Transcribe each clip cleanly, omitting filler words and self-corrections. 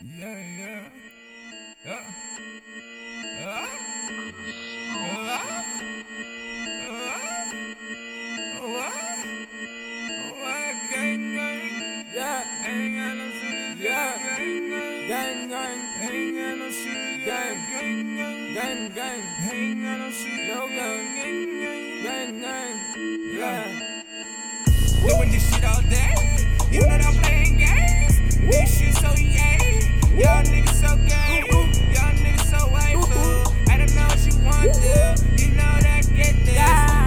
Doing this shit all day, you know that I'm playing games. This shit so yay, y'all niggas so gay, y'all niggas so wayful. I don't know what you want to, you know that I get this,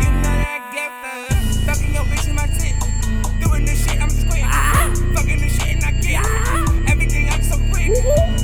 you know that I get fucked. Fucking your bitch in my tit, doing this shit I'm just quick, fucking this shit and I get everything I'm so quick.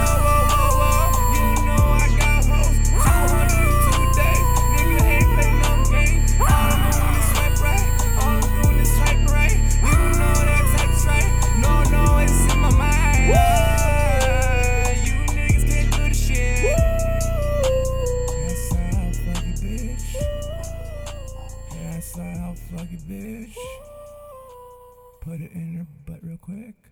Put it in her butt real quick.